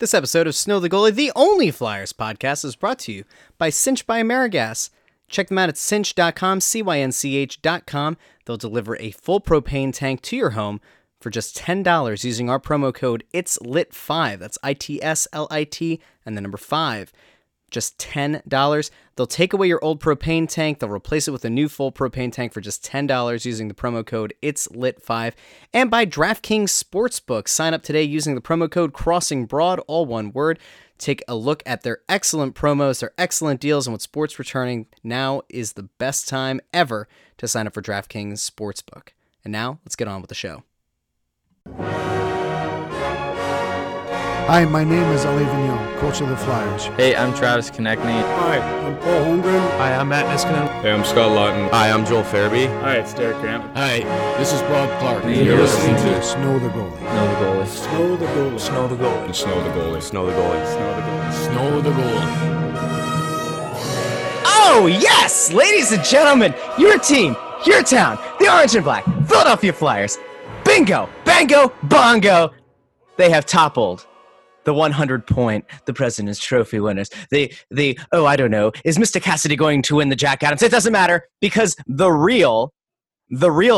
This episode of Snow the Goalie, the only Flyers podcast, is brought to you by Cinch by Amerigas. Check them out at cinch.com, CYNCH.com. They'll deliver a full propane tank to your home for just $10 using our promo code ITSLIT5. That's ITSLIT and the number 5. Just $10. They'll take away your old propane tank. They'll replace it with a new full propane tank for just $10 using the promo code ITSLIT5. And by DraftKings Sportsbook. Sign up today using the promo code CrossingBroad, all one word. Take a look at their excellent promos, their excellent deals, and with sports returning, now is the best time ever to sign up for DraftKings Sportsbook. And now, let's get on with the show. Hi, my name is Alain Vigneault, coach of the Flyers. Hey, I'm Travis Konecny. Hi, I'm Paul Holmgren. Hi, I'm Matt Niskanen. Hey, I'm Scott Laughton. Hi, I'm Joel Farabee. Hi, it's Derek Graham. Hi, this is Bob Clark. And you're listening to Snow the Goalie. Snow the Goalie. Snow the Goalie. Snow the Goalie. Snow the Goalie. Snow the Goalie. Snow the Goalie. Oh, yes! Ladies and gentlemen, your team, your town, the orange and black, Philadelphia Flyers. Bingo, bango, bongo. They have toppled the 100-point, the President's Trophy winners. Oh, I don't know, is Mr. Cassidy going to win the Jack Adams? It doesn't matter, because the real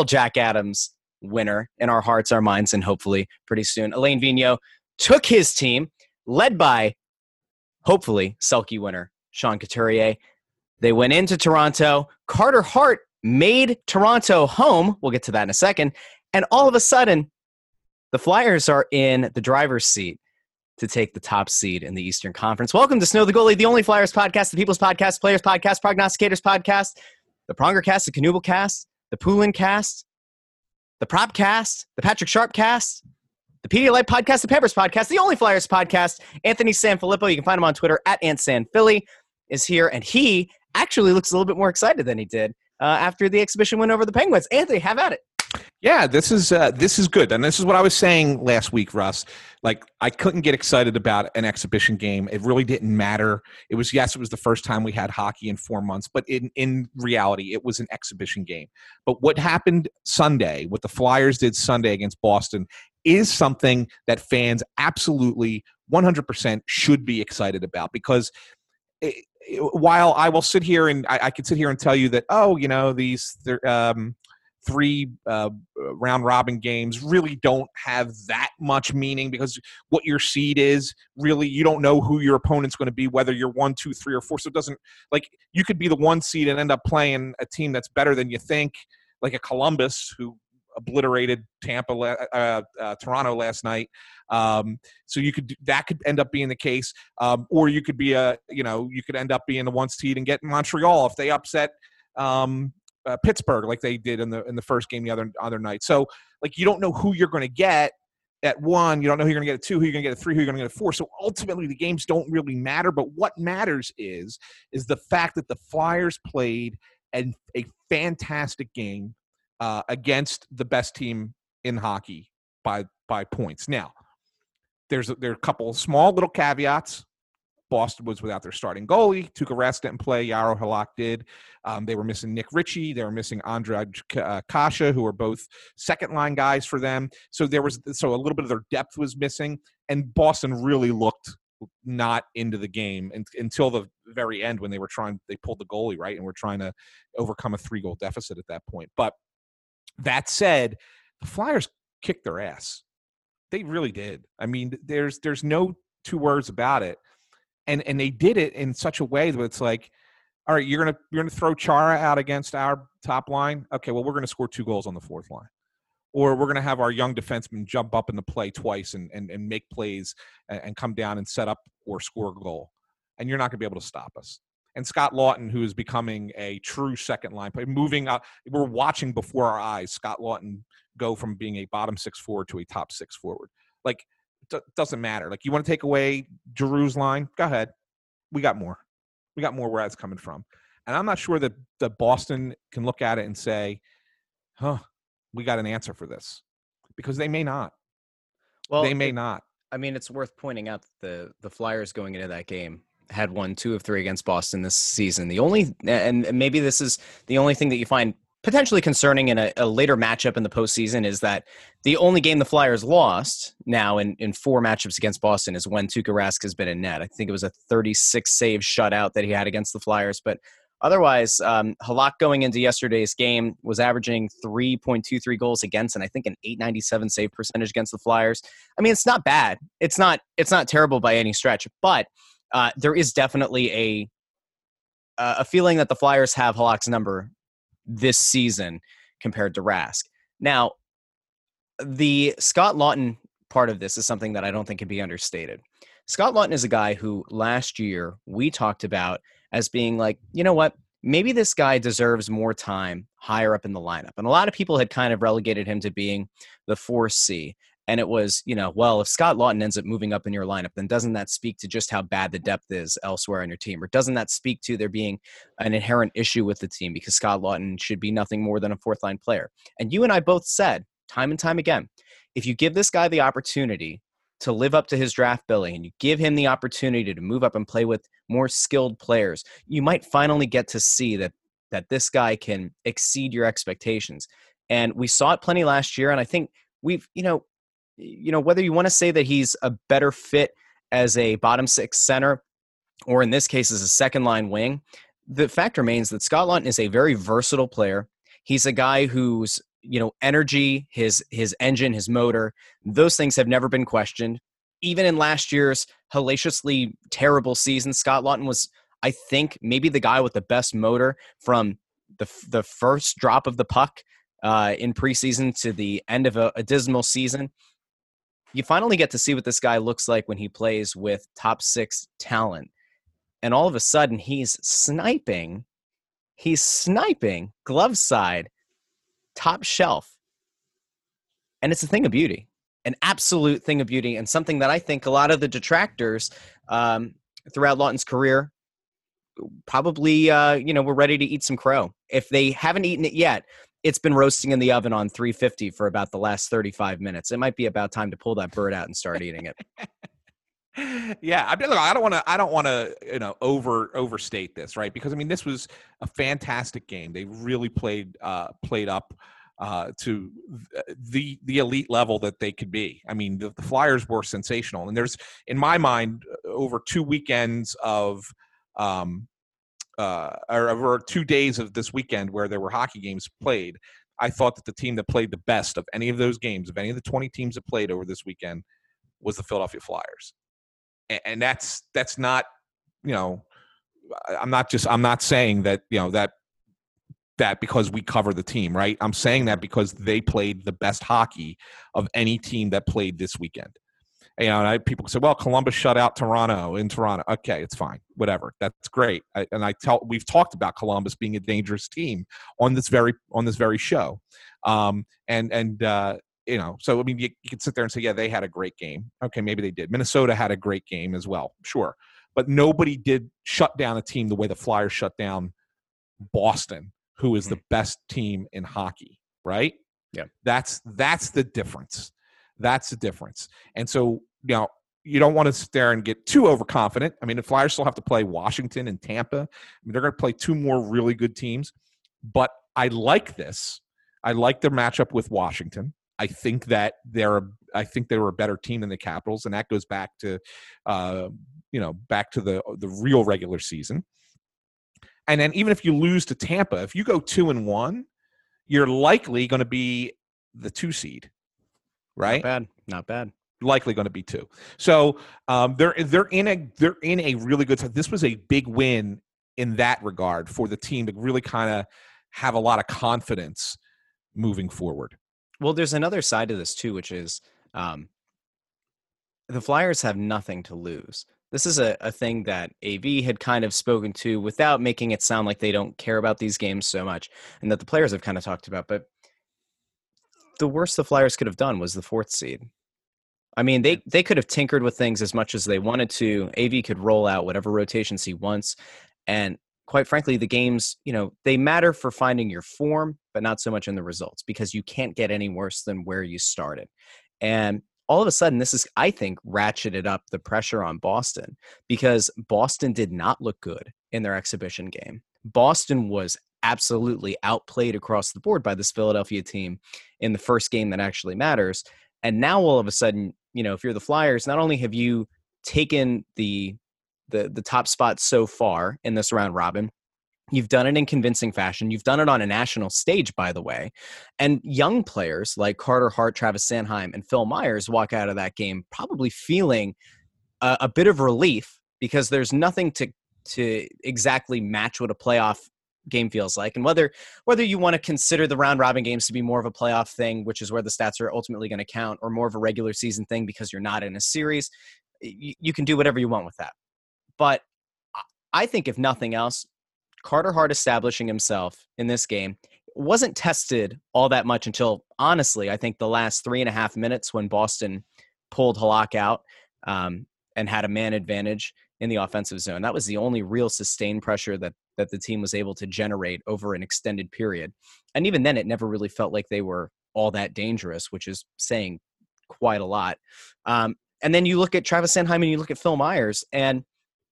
Jack Adams winner in our hearts, our minds, and hopefully pretty soon, Alain Vigneault, took his team, led by, hopefully, Selke winner, Sean Couturier. They went into Toronto. Carter Hart made Toronto home. We'll get to that in a second. And all of a sudden, the Flyers are in the driver's seat to take the top seed in the Eastern Conference. Welcome to Snow the Goalie, the only Flyers podcast, the People's Podcast, Players Podcast, Prognosticators Podcast, the Pronger Cast, the Knubel Cast, the Poulin Cast, the Prop Cast, the Patrick Sharp Cast, the Pedialyte Podcast, the Peppers Podcast, the only Flyers podcast. Anthony Sanfilippo, you can find him on Twitter at AntSanPhilly, is here, and he actually looks a little bit more excited than he did after the exhibition win over the Penguins. Anthony, have at it. Yeah, this is good. And this is what I was saying last week, Russ. Like, I couldn't get excited about an exhibition game. It really didn't matter. It was, yes, it was the first time we had hockey in 4 months, but in reality, it was an exhibition game. But what happened Sunday, what the Flyers did Sunday against Boston, is something that fans absolutely 100% should be excited about, because while I will sit here and I can sit here and tell you that, oh, you know, these three round-robin games really don't have that much meaning, because what your seed is, really, you don't know who your opponent's going to be, whether you're 1, 2, 3, or 4. So it doesn't – like, you could be the 1 seed and end up playing a team that's better than you think, like a Columbus who obliterated Tampa, Toronto last night. So you could – that could end up being the case. Or you could be a – you know, you could end up being the 1 seed and get Montreal if they upset Pittsburgh like they did in the first game the other night. So, like, you don't know who you're going to get at 1, you don't know who you're going to get at 2, who you're going to get at 3, who you're going to get at 4. So ultimately the games don't really matter, but what matters is the fact that the Flyers played a fantastic game against the best team in hockey by points. Now, there are a couple of small little caveats. Boston was without their starting goalie. Tuukka Rask didn't play. Yaroslav Halak did. They were missing Nick Ritchie. They were missing Andrej Kaše, who are both second-line guys for them. So a little bit of their depth was missing, and Boston really looked not into the game until the very end when they pulled the goalie, right, and were trying to overcome a 3-goal deficit at that point. But that said, the Flyers kicked their ass. They really did. I mean, there's no two words about it. And they did it in such a way that it's like, all right, you're gonna throw Chara out against our top line. Okay, well, we're gonna score 2 goals on the fourth line, or we're gonna have our young defenseman jump up in the play twice and make plays and come down and set up or score a goal, and you're not gonna be able to stop us. And Scott Laughton, who is becoming a true second line player, moving up, we're watching before our eyes Scott Laughton go from being a bottom 6 forward to a top 6 forward, like. Doesn't matter. Like, you want to take away Giroux's line? Go ahead. We got more where that's coming from. And I'm not sure that Boston can look at it and say, huh, we got an answer for this. Because they may not. Well, they may not. I mean, it's worth pointing out that the Flyers going into that game had won 2 of 3 against Boston this season. The only, and maybe this is the only thing that you find potentially concerning in a later matchup in the postseason is that the only game the Flyers lost now in four matchups against Boston is when Tuukka Rask has been in net. I think it was a 36-save shutout that he had against the Flyers. But otherwise, Halak going into yesterday's game was averaging 3.23 goals against and I think an 897 save percentage against the Flyers. I mean, it's not bad. It's not terrible by any stretch. But there is definitely a feeling that the Flyers have Halak's number this season compared to Rask. Now, the Scott Laughton part of this is something that I don't think can be understated. Scott Laughton is a guy who last year we talked about as being like, you know what, maybe this guy deserves more time higher up in the lineup. And a lot of people had kind of relegated him to being the 4C. And it was, you know, well, if Scott Laughton ends up moving up in your lineup, then doesn't that speak to just how bad the depth is elsewhere on your team? Or doesn't that speak to there being an inherent issue with the team because Scott Laughton should be nothing more than a fourth-line player? And you and I both said, time and time again, if you give this guy the opportunity to live up to his draft billing and you give him the opportunity to move up and play with more skilled players, you might finally get to see that this guy can exceed your expectations. And we saw it plenty last year, and I think we've, you know, whether you want to say that he's a better fit as a bottom six center or in this case as a second line wing, the fact remains that Scott Laughton is a very versatile player. He's a guy whose, you know, energy, his engine, his motor, those things have never been questioned. Even in last year's hellaciously terrible season, Scott Laughton was, I think, maybe the guy with the best motor from the first drop of the puck in preseason to the end of a dismal season. You finally get to see what this guy looks like when he plays with top six talent. And all of a sudden, he's sniping glove side, top shelf. And it's a thing of beauty, an absolute thing of beauty, and something that I think a lot of the detractors throughout Laughton's career probably, were ready to eat some crow. If they haven't eaten it yet, it's been roasting in the oven on 350 for about the last 35 minutes. It might be about time to pull that bird out and start eating it. Yeah. I mean, look, I don't want to, overstate this, right? Because I mean, this was a fantastic game. They really played up to the elite level that they could be. I mean, the Flyers were sensational, and there's, in my mind, over two weekends of, over 2 days of this weekend where there were hockey games played, I thought that the team that played the best of any of those games, of any of the 20 teams that played over this weekend, was the Philadelphia Flyers. And that's not, I'm not saying that, that because we cover the team, right? I'm saying that because they played the best hockey of any team that played this weekend. And people say, well, Columbus shut out Toronto in Toronto. Okay, it's fine. Whatever. That's great. We've talked about Columbus being a dangerous team on this very show. So, I mean, you can sit there and say, yeah, they had a great game. Okay, maybe they did. Minnesota had a great game as well. Sure. But nobody did shut down a team the way the Flyers shut down Boston, who is the best team in hockey, right? Yeah. That's the difference. That's the difference. And so, you don't want to sit there and get too overconfident. I mean, the Flyers still have to play Washington and Tampa. I mean, they're going to play two more really good teams. But I like this. I like their matchup with Washington. I think they were a better team than the Capitals, and that goes back to, the real regular season. And then even if you lose to Tampa, if you go 2-1, you're likely going to be the 2 seed. Right? Not bad. Likely going to be 2. So they're in a really good time. This was a big win in that regard for the team to really kind of have a lot of confidence moving forward. Well, there's another side to this too, which is the Flyers have nothing to lose. This is a thing that AV had kind of spoken to without making it sound like they don't care about these games so much, and that the players have kind of talked about, but the worst the Flyers could have done was the 4th seed. I mean, they could have tinkered with things as much as they wanted to. AV could roll out whatever rotations he wants. And quite frankly, the games, they matter for finding your form, but not so much in the results, because you can't get any worse than where you started. And all of a sudden, this is, I think, ratcheted up the pressure on Boston, because Boston did not look good in their exhibition game. Boston was absolutely outplayed across the board by this Philadelphia team in the first game that actually matters. And now all of a sudden, you know, if you're the Flyers, not only have you taken the top spot so far in this round robin, you've done it in convincing fashion. You've done it on a national stage, by the way. And young players like Carter Hart, Travis Sanheim, and Phil Myers walk out of that game probably feeling a bit of relief, because there's nothing to exactly match what a playoff game feels like. And whether you want to consider the round robin games to be more of a playoff thing, which is where the stats are ultimately going to count, or more of a regular season thing because you're not in a series, you can do whatever you want with that. But I think if nothing else, Carter Hart establishing himself in this game wasn't tested all that much until, honestly, I think the last 3.5 minutes when Boston pulled Halak out and had a man advantage in the offensive zone. That was the only real sustained pressure that the team was able to generate over an extended period. And even then, it never really felt like they were all that dangerous, which is saying quite a lot. And then you look at Travis Sanheim and you look at Phil Myers, and,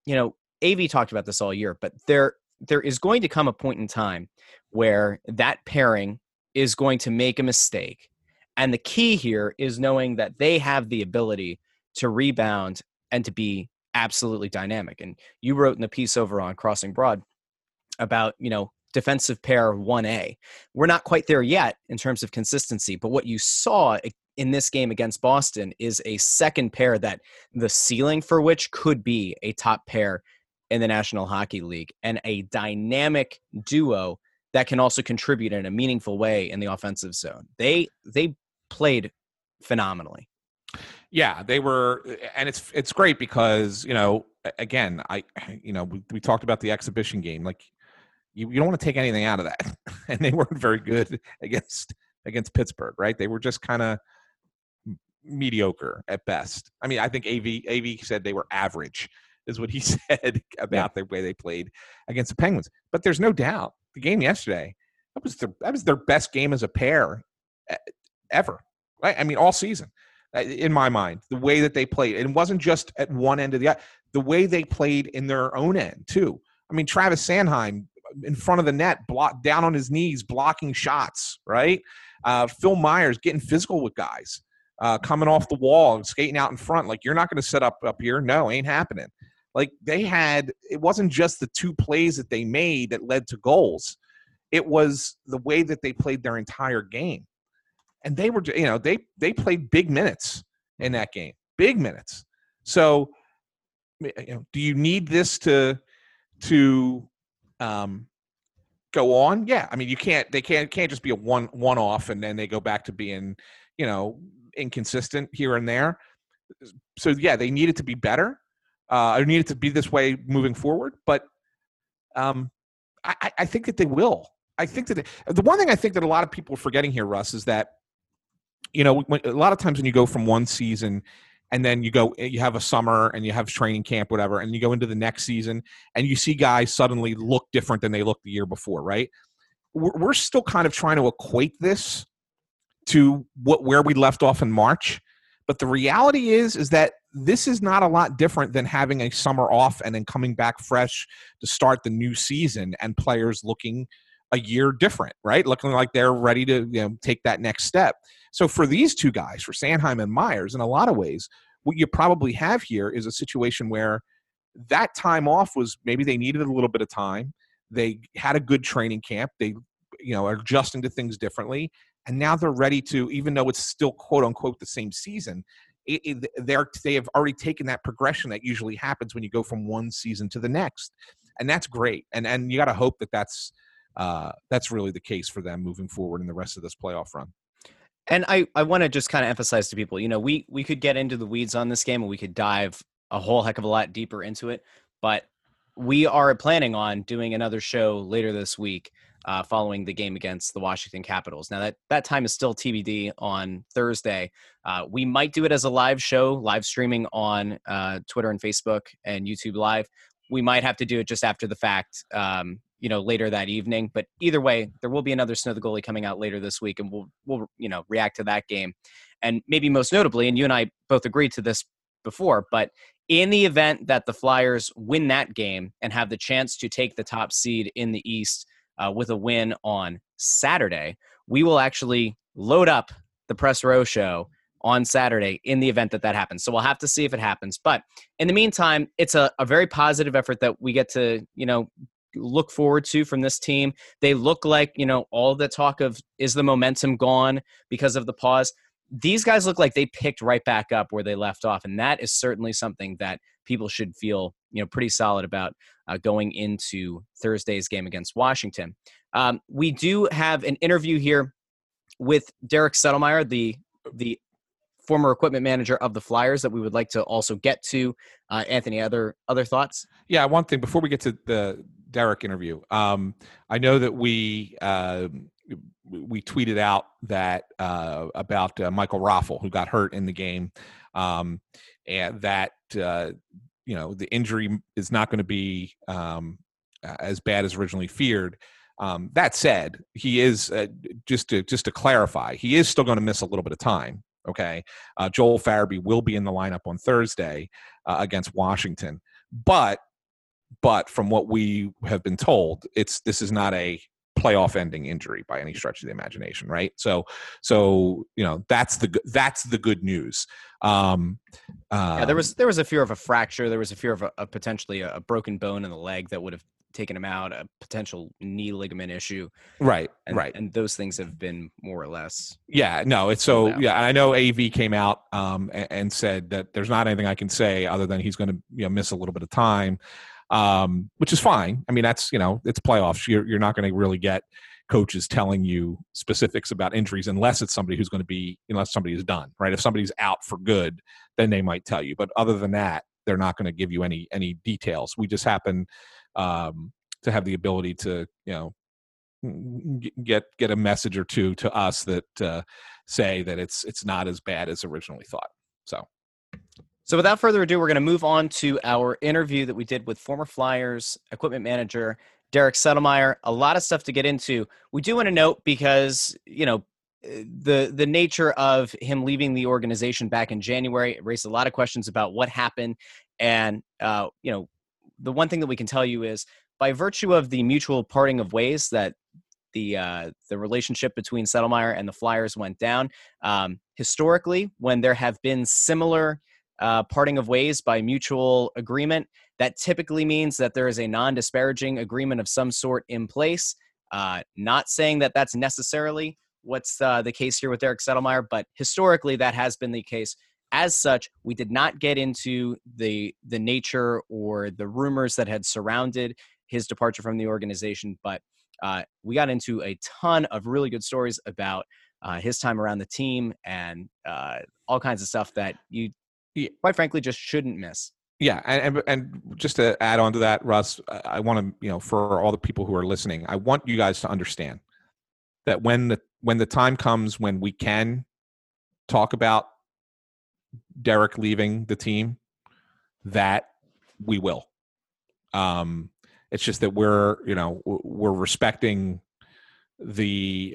you know, AV talked about this all year, but there is going to come a point in time where that pairing is going to make a mistake. And the key here is knowing that they have the ability to rebound and to be absolutely dynamic. And you wrote in the piece over on Crossing Broad about, you know, defensive pair 1A. We're not quite there yet in terms of consistency, but what you saw in this game against Boston is a second pair that the ceiling for which could be a top pair in the National Hockey League, and a dynamic duo that can also contribute in a meaningful way in the offensive zone. They played phenomenally. Yeah, they were, and it's great because, you know, again, we talked about the exhibition game. Like, you don't want to take anything out of that, and they weren't very good against Pittsburgh, right? They were just kind of mediocre at best. I mean, I think AV said they were average, is what he said about the way they played against the Penguins. But there's no doubt the game yesterday, that was their best game as a pair ever. Right? I mean, all season, in my mind, the way that they played. And it wasn't just at one end of the way they played in their own end too. I mean, Travis Sanheim in front of the net, down on his knees, blocking shots, right? Phil Myers getting physical with guys, coming off the wall and skating out in front. Like, you're not going to set up here. No, ain't happening. Like, they had – it wasn't just the two plays that they made that led to goals. It was the way that they played their entire game. And they were – you know, they played big minutes in that game, big minutes. So, you know, do you need this to go on? Yeah. I mean, you can't – they can't just be a one-off and then they go back to being, you know, inconsistent here and there. So, yeah, they needed to be better. I need it to be this way moving forward, but I think that they will. I think that the one thing I think that a lot of people are forgetting here, Russ, is that, you know, a lot of times when you go from one season and then you have a summer and you have training camp, whatever, and you go into the next season and you see guys suddenly look different than they looked the year before, right? We're still kind of trying to equate this to where we left off in March, but the reality is that this is not a lot different than having a summer off and then coming back fresh to start the new season and players looking a year different, right? Looking like they're ready to, you know, take that next step. So for these two guys, for Sanheim and Myers, in a lot of ways, what you probably have here is a situation where that time off was maybe they needed a little bit of time. They had a good training camp. They, you know, are adjusting to things differently. And now they're ready to, even though it's still quote unquote the same season, they have already taken that progression that usually happens when you go from one season to the next, and that's great. And you got to hope that that's really the case for them moving forward in the rest of this playoff run. And I want to just kind of emphasize to people, you know, we could get into the weeds on this game and we could dive a whole heck of a lot deeper into it, but we are planning on doing another show later this week following the game against the Washington Capitals. Now, that time is still TBD on Thursday. We might do it as a live show, live streaming on Twitter and Facebook and YouTube Live. We might have to do it just after the fact, you know, later that evening. But either way, there will be another Snow the Goalie coming out later this week, and we'll you know, react to that game. And maybe most notably, and you and I both agreed to this before, but in the event that the Flyers win that game and have the chance to take the top seed in the East with a win on Saturday. We will actually load up the Press Row show on Saturday in the event that that happens. So we'll have to see if it happens. But in the meantime, it's a very positive effort that we get to, you know, look forward to from this team. They look like, you know, all the talk of is the momentum gone because of the pause. These guys look like they picked right back up where they left off. And that is certainly something that people should feel, you know, pretty solid about going into Thursday's game against Washington. We do have an interview here with Derek Settlemyer, the former equipment manager of the Flyers, that we would like to also get to. Anthony, other thoughts? Yeah, one thing before we get to the Derek interview. I know that we tweeted out that about Michael Raffel, who got hurt in the game, and that you know, the injury is not going to be as bad as originally feared. That said, he is just to clarify, he is still going to miss a little bit of time. Okay, Joel Farabee will be in the lineup on Thursday against Washington, but from what we have been told, this is not a playoff-ending injury by any stretch of the imagination, right? So you know, that's the good news. Yeah, there was a fear of a fracture. There was a fear of a potentially a broken bone in the leg that would have taken him out, a potential knee ligament issue. Right, right. And those things have been more or less. Yeah, no, it's so, yeah, I know AV came out and said that there's not anything I can say other than he's going to, you know, miss a little bit of time, which is fine. I mean, that's, you know, it's playoffs. You're not going to really get coaches telling you specifics about injuries unless it's somebody who's going to be, unless somebody is done, right? If somebody's out for good, then they might tell you. But other than that, they're not going to give you any details. We just happen to have the ability to, you know, get a message or two to us that say that it's not as bad as originally thought. So without further ado, we're going to move on to our interview that we did with former Flyers equipment manager Derek Settlemyer. A lot of stuff to get into. We do want to note, because, you know, the nature of him leaving the organization back in January, it raised a lot of questions about what happened. And, you know, the one thing that we can tell you is, by virtue of the mutual parting of ways, that the relationship between Settlemyer and the Flyers went down. Historically, when there have been similar parting of ways by mutual agreement, that typically means that there is a non-disparaging agreement of some sort in place. Not saying that that's necessarily what's the case here with Derek Settlemyer, but historically that has been the case. As such, we did not get into the nature or the rumors that had surrounded his departure from the organization, but we got into a ton of really good stories about his time around the team and all kinds of stuff that you, quite frankly, just shouldn't miss. Yeah, and just to add on to that, Russ, I want to, you know, for all the people who are listening, I want you guys to understand that when the time comes when we can talk about Derek leaving the team, that we will. It's just that we're respecting the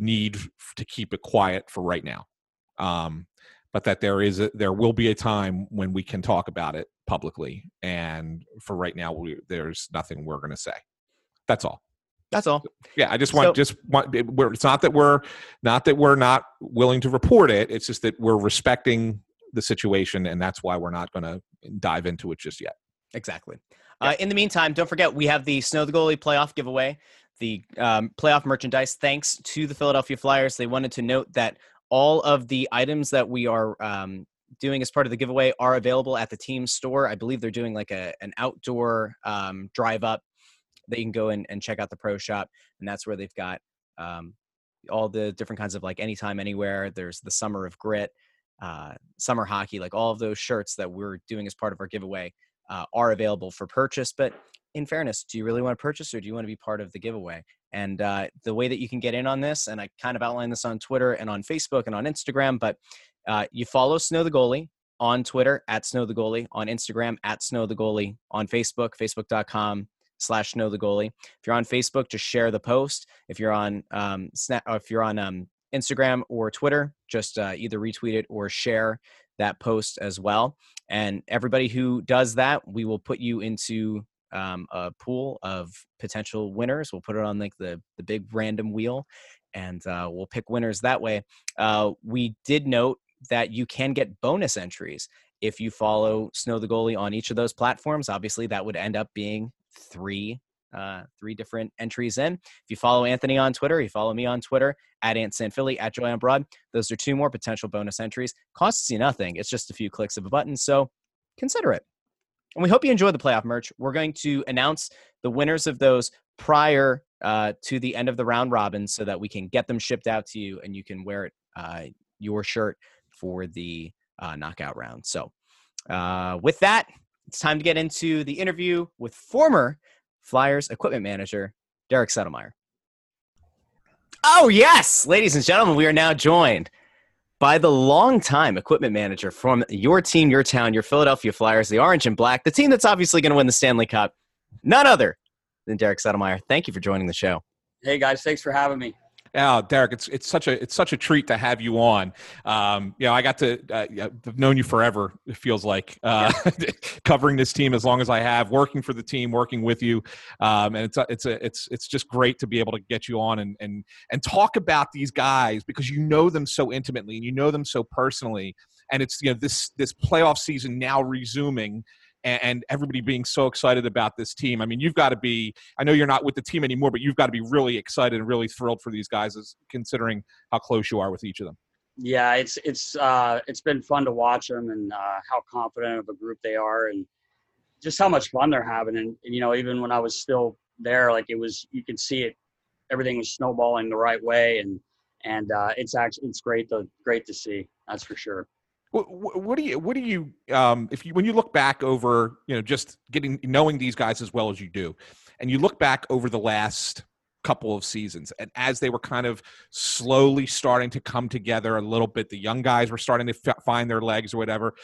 need to keep it quiet for right now, but that there will be a time when we can talk about it publicly. And for right now, there's nothing we're going to say. That's all. That's all. Yeah, I just want. It's not that we're not willing to report it. It's just that we're respecting the situation, and that's why we're not going to dive into it just yet. Exactly. Yeah. In the meantime, don't forget, we have the Snow the Goalie playoff giveaway, the playoff merchandise. Thanks to the Philadelphia Flyers, they wanted to note that all of the items that we are doing as part of the giveaway are available at the team store. I believe they're doing like an outdoor drive up. That you can go in and check out the pro shop, and that's where they've got all the different kinds of, like, anytime, anywhere. There's the Summer of Grit, summer hockey, like all of those shirts that we're doing as part of our giveaway are available for purchase. But in fairness, do you really want to purchase, or do you want to be part of the giveaway? And the way that you can get in on this, and I kind of outlined this on Twitter and on Facebook and on Instagram, but you follow Snow the Goalie on Twitter at Snow the Goalie, on Instagram at Snow the Goalie, on Facebook, facebook.com/Snow the Goalie. If you're on Facebook, just share the post. If you're on Instagram or Twitter, just either retweet it or share that post as well. And everybody who does that, we will put you into a pool of potential winners. We'll put it on like the big random wheel, and we'll pick winners that way. We did note that you can get bonus entries if you follow Snow the Goalie on each of those platforms. Obviously, that would end up being three different entries in. If you follow Anthony on Twitter, you follow me on Twitter, at AntSanPhilly, at JoyAmBroad. Those are two more potential bonus entries. Costs you nothing. It's just a few clicks of a button, so consider it. And we hope you enjoy the playoff merch. We're going to announce the winners of those prior to the end of the round robin so that we can get them shipped out to you and you can wear it, your shirt for the knockout round. So with that, it's time to get into the interview with former Flyers equipment manager, Derek Settlemyer. Oh, yes, ladies and gentlemen, we are now joined by the longtime equipment manager from your team, your town, your Philadelphia Flyers, the orange and black, the team that's obviously going to win the Stanley Cup, none other than Derek Settlemyer. Thank you for joining the show. Hey, guys, thanks for having me. Oh, Derek, it's such a treat to have you on. I got to I've known you forever. It feels like covering this team as long as I have, working for the team, working with you, and it's just great to be able to get you on and talk about these guys because you know them so intimately and you know them so personally, and it's this playoff season now resuming. And everybody being so excited about this team. I mean, you've got to be – I know you're not with the team anymore, but you've got to be really excited and really thrilled for these guys considering how close you are with each of them. Yeah, it's been fun to watch them and how confident of a group they are and just how much fun they're having. And even when I was still there, like it was – you could see it. Everything was snowballing the right way, and it's great to see. That's for sure. What do you if you, when you look back over, just knowing these guys as well as you do, and you look back over the last couple of seasons and as they were kind of slowly starting to come together a little bit, the young guys were starting to find their legs or whatever,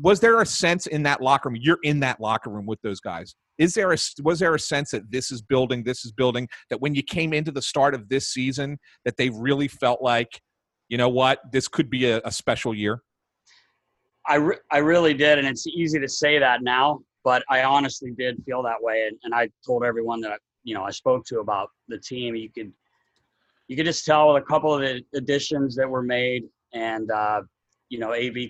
was there a sense in that locker room, you're in that locker room with those guys, was there a sense that this is building, that when you came into the start of this season, that they really felt like, you know what, this could be a special year? I really did, and it's easy to say that now, but I honestly did feel that way, and I told everyone that I spoke to about the team. You could just tell with a couple of the additions that were made, and AV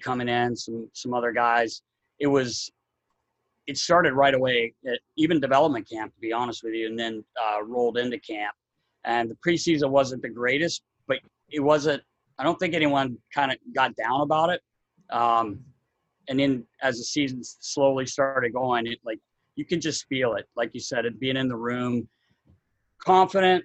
coming in, some other guys. It started right away, at even development camp, to be honest with you, and then rolled into camp. And the preseason wasn't the greatest, but it wasn't. I don't think anyone kind of got down about it. And then as the season slowly started going, it like you can just feel it. Like you said, it being in the room, confident,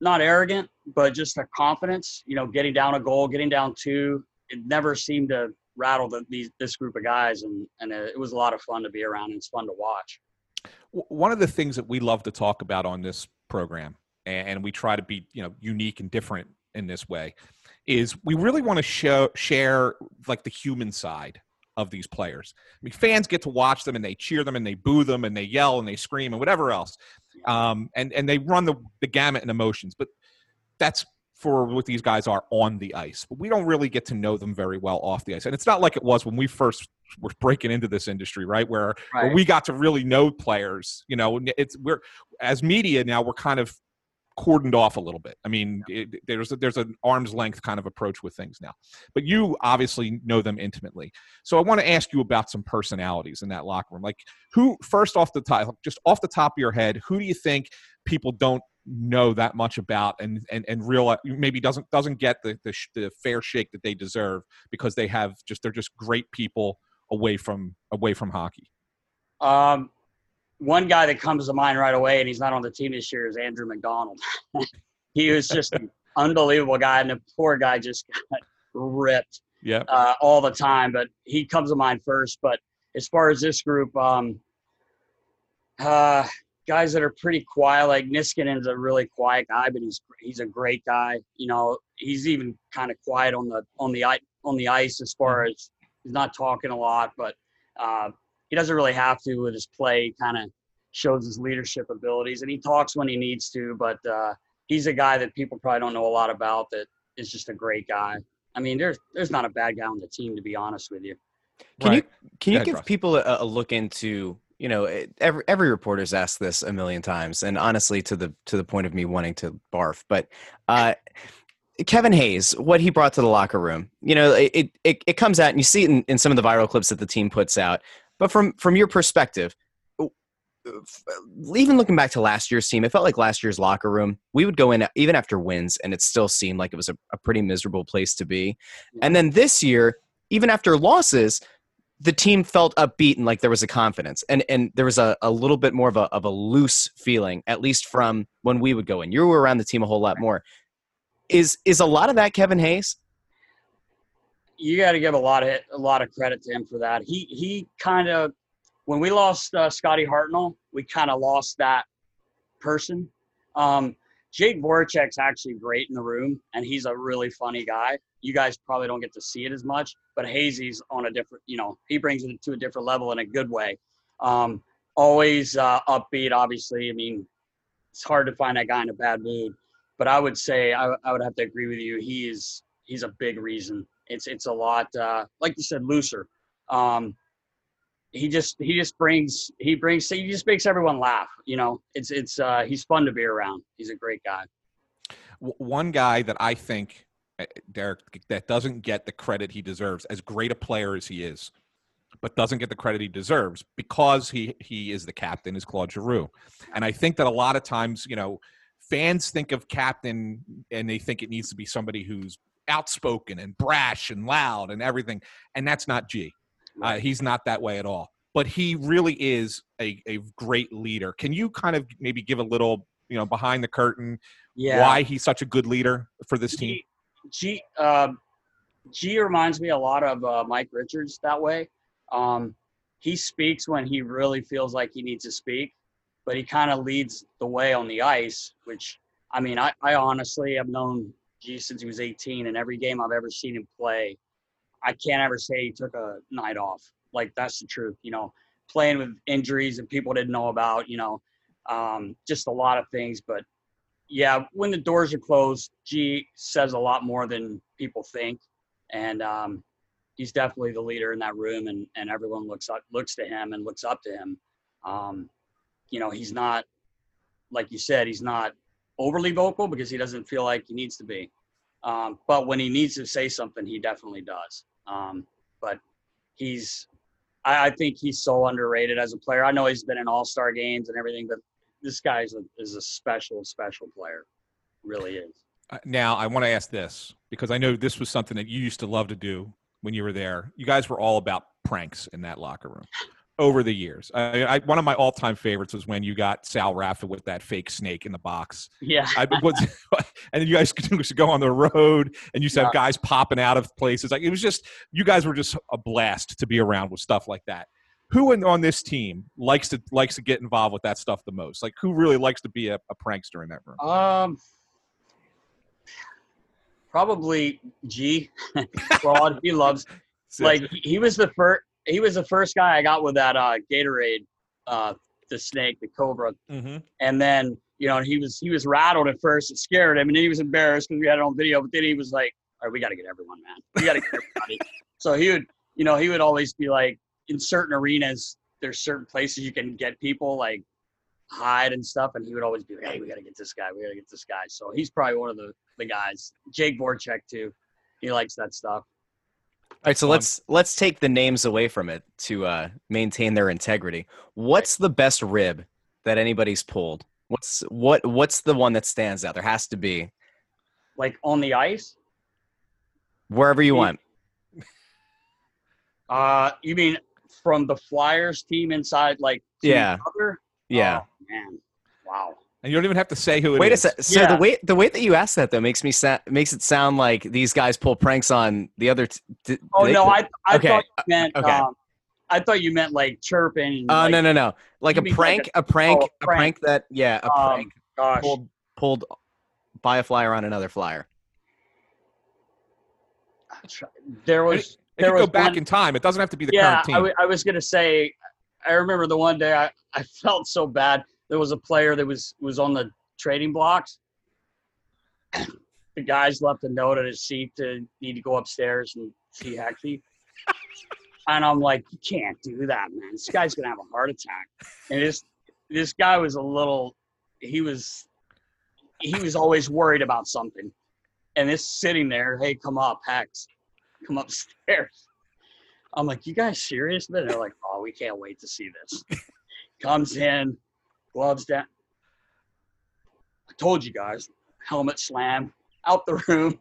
not arrogant, but just the confidence, getting down a goal, getting down two, it never seemed to rattle this group of guys. And it was a lot of fun to be around, and it's fun to watch. One of the things that we love to talk about on this program, and we try to be, unique and different in this way, is we really want to share like the human side of these players. I mean, fans get to watch them and they cheer them and they boo them and they yell and they scream and whatever else. And they run the gamut in emotions, but that's for what these guys are on the ice. But we don't really get to know them very well off the ice. And it's not like it was when we first were breaking into this industry, right? Where we got to really know players, we're as media now, we're kind of cordoned off a little bit. I mean, there's an arm's length kind of approach with things now. But you obviously know them intimately. So I want to ask you about some personalities in that locker room. Like who, first off the top, just off the top of your head, who do you think people don't know that much about and realize maybe doesn't get the fair shake that they deserve because they have they're just great people away from hockey? One guy that comes to mind right away, and he's not on the team this year, is Andrew McDonald. He was just an unbelievable guy, and the poor guy just got ripped all the time. But he comes to mind first. But as far as this group, guys that are pretty quiet, like Niskanen's a really quiet guy, but he's a great guy. He's even kind of quiet on the ice as far as he's not talking a lot, but he doesn't really have to with his play. Kind of shows his leadership abilities, and he talks when he needs to, but he's a guy that people probably don't know a lot about that is just a great guy. I mean, there's not a bad guy on the team, to be honest with you. Can you give people a look into you know, every reporter's asked this a million times, and honestly, to the point of me wanting to barf. But Kevin Hayes, what he brought to the locker room, you know, it comes out, and you see it in some of the viral clips that the team puts out. But from your perspective, even looking back to last year's team, it felt like last year's locker room, we would go in even after wins, and it still seemed like it was a pretty miserable place to be. And then this year, even after losses, the team felt upbeat and like there was a confidence, and there was a little bit more of a loose feeling, at least from when we would go in. You were around the team a whole lot more. Is a lot of that Kevin Hayes? You got to give a lot of credit to him for that. He kind of, when we lost Scotty Hartnell, we kind of lost that person. Jake Voracek's actually great in the room, and he's a really funny guy. You guys probably don't get to see it as much, but Hazy's on a different, you know, he brings it to a different level in a good way. Always upbeat, obviously. I mean, it's hard to find that guy in a bad mood, but I would say I would have to agree with you. He's a big reason. It's a lot, like you said, looser. He just makes everyone laugh. You know, he's fun to be around. He's a great guy. One guy that I think, Derek, that doesn't get the credit he deserves, as great a player as he is, but doesn't get the credit he deserves because he is the captain, is Claude Giroux. And I think that a lot of times, you know, fans think of captain and they think it needs to be somebody who's outspoken and brash and loud and everything. And that's not G. He's not that way at all. But he really is a great leader. Can you kind of maybe give a little, you know, behind the curtain why he's such a good leader for this team? G reminds me a lot of Mike Richards that way. He speaks when he really feels like he needs to speak, but he kind of leads the way on the ice, which, I mean, I honestly have known G since he was 18, and every game I've ever seen him play, I can't ever say he took a night off. Like, that's the truth, you know, playing with injuries and people didn't know about, you know, just a lot of things. But yeah, when the doors are closed, G says a lot more than people think. And he's definitely the leader in that room, and everyone looks up to him. You know, he's not, like you said, he's not overly vocal because he doesn't feel like he needs to be. But when he needs to say something, he definitely does. But I think he's so underrated as a player. I know he's been in all-star games and everything, but this guy is a special, special player. Really is. Now, I want to ask this, because I know this was something that you used to love to do when you were there. You guys were all about pranks in that locker room over the years. One of my all-time favorites was when you got Sal Raffa with that fake snake in the box. Yeah. And then you guys could go on the road, and you used to have guys popping out of places. Like, it was just, you guys were just a blast to be around with stuff like that. Who on this team likes to get involved with that stuff the most? Like, who really likes to be a prankster in that room? Probably G. Claude, he loves. Like, he was the first guy I got with that Gatorade, the snake, the cobra, and then, you know, he was rattled at first. It scared him, and then he was embarrassed because we had it on video. But then he was like, "All right, we got to get everyone, man. We got to get everybody." So he would always be like, in certain arenas, there's certain places you can get people, like, hide and stuff, and he would always be like, "Hey, we gotta get this guy. We gotta get this guy." So he's probably one of the guys. Jake Voracek too. He likes that stuff. All right, so let's take the names away from it to maintain their integrity. What's the best rib that anybody's pulled? What's the one that stands out? There has to be. Like, on the ice? Wherever you want. You mean from the Flyers team inside, like, other? Yeah. Oh, man. Wow. And you don't even have to say who it is. Wait a second. So the way that you asked that, though, makes it sound like these guys pull pranks on the other. I thought you meant like chirping. Oh, like, no. Like a prank, like a prank that, a prank pulled by a Flyer on another Flyer. There was go back in time. It doesn't have to be the current team. I was going to say, I remember the one day I felt so bad. There was a player that was on the trading blocks. The guys left a note at his seat to need to go upstairs and see Haxie. And I'm like, you can't do that, man. This guy's going to have a heart attack. And this guy was a little – he was always worried about something. And this sitting there, hey, come up, Hex. Come upstairs. I'm like, you guys serious? And they're like, oh, we can't wait to see this. Comes in, gloves down. I told you guys, helmet slam, out the room.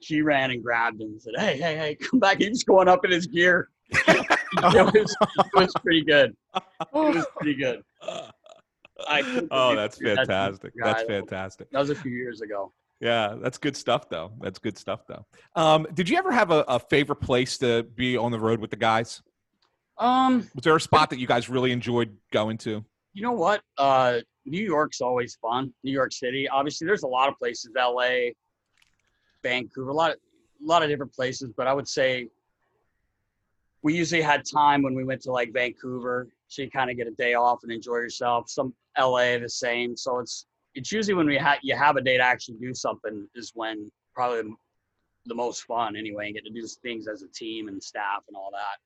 She ran and grabbed him and said, hey, come back. He was going up in his gear. It was pretty good. It was pretty good. That's fantastic. That's fantastic. That was a few years ago. Yeah, that's good stuff, though. Did you ever have a favorite place to be on the road with the guys? Was there a spot that you guys really enjoyed going to? You know what? New York's always fun. New York City. Obviously, there's a lot of places, L.A., Vancouver, a lot of different places. But I would say we usually had time when we went to, like, Vancouver. So you kind of get a day off and enjoy yourself. Some L.A. the same. So it's usually when you have a day to actually do something is when probably the most fun anyway, and get to do things as a team and staff and all that.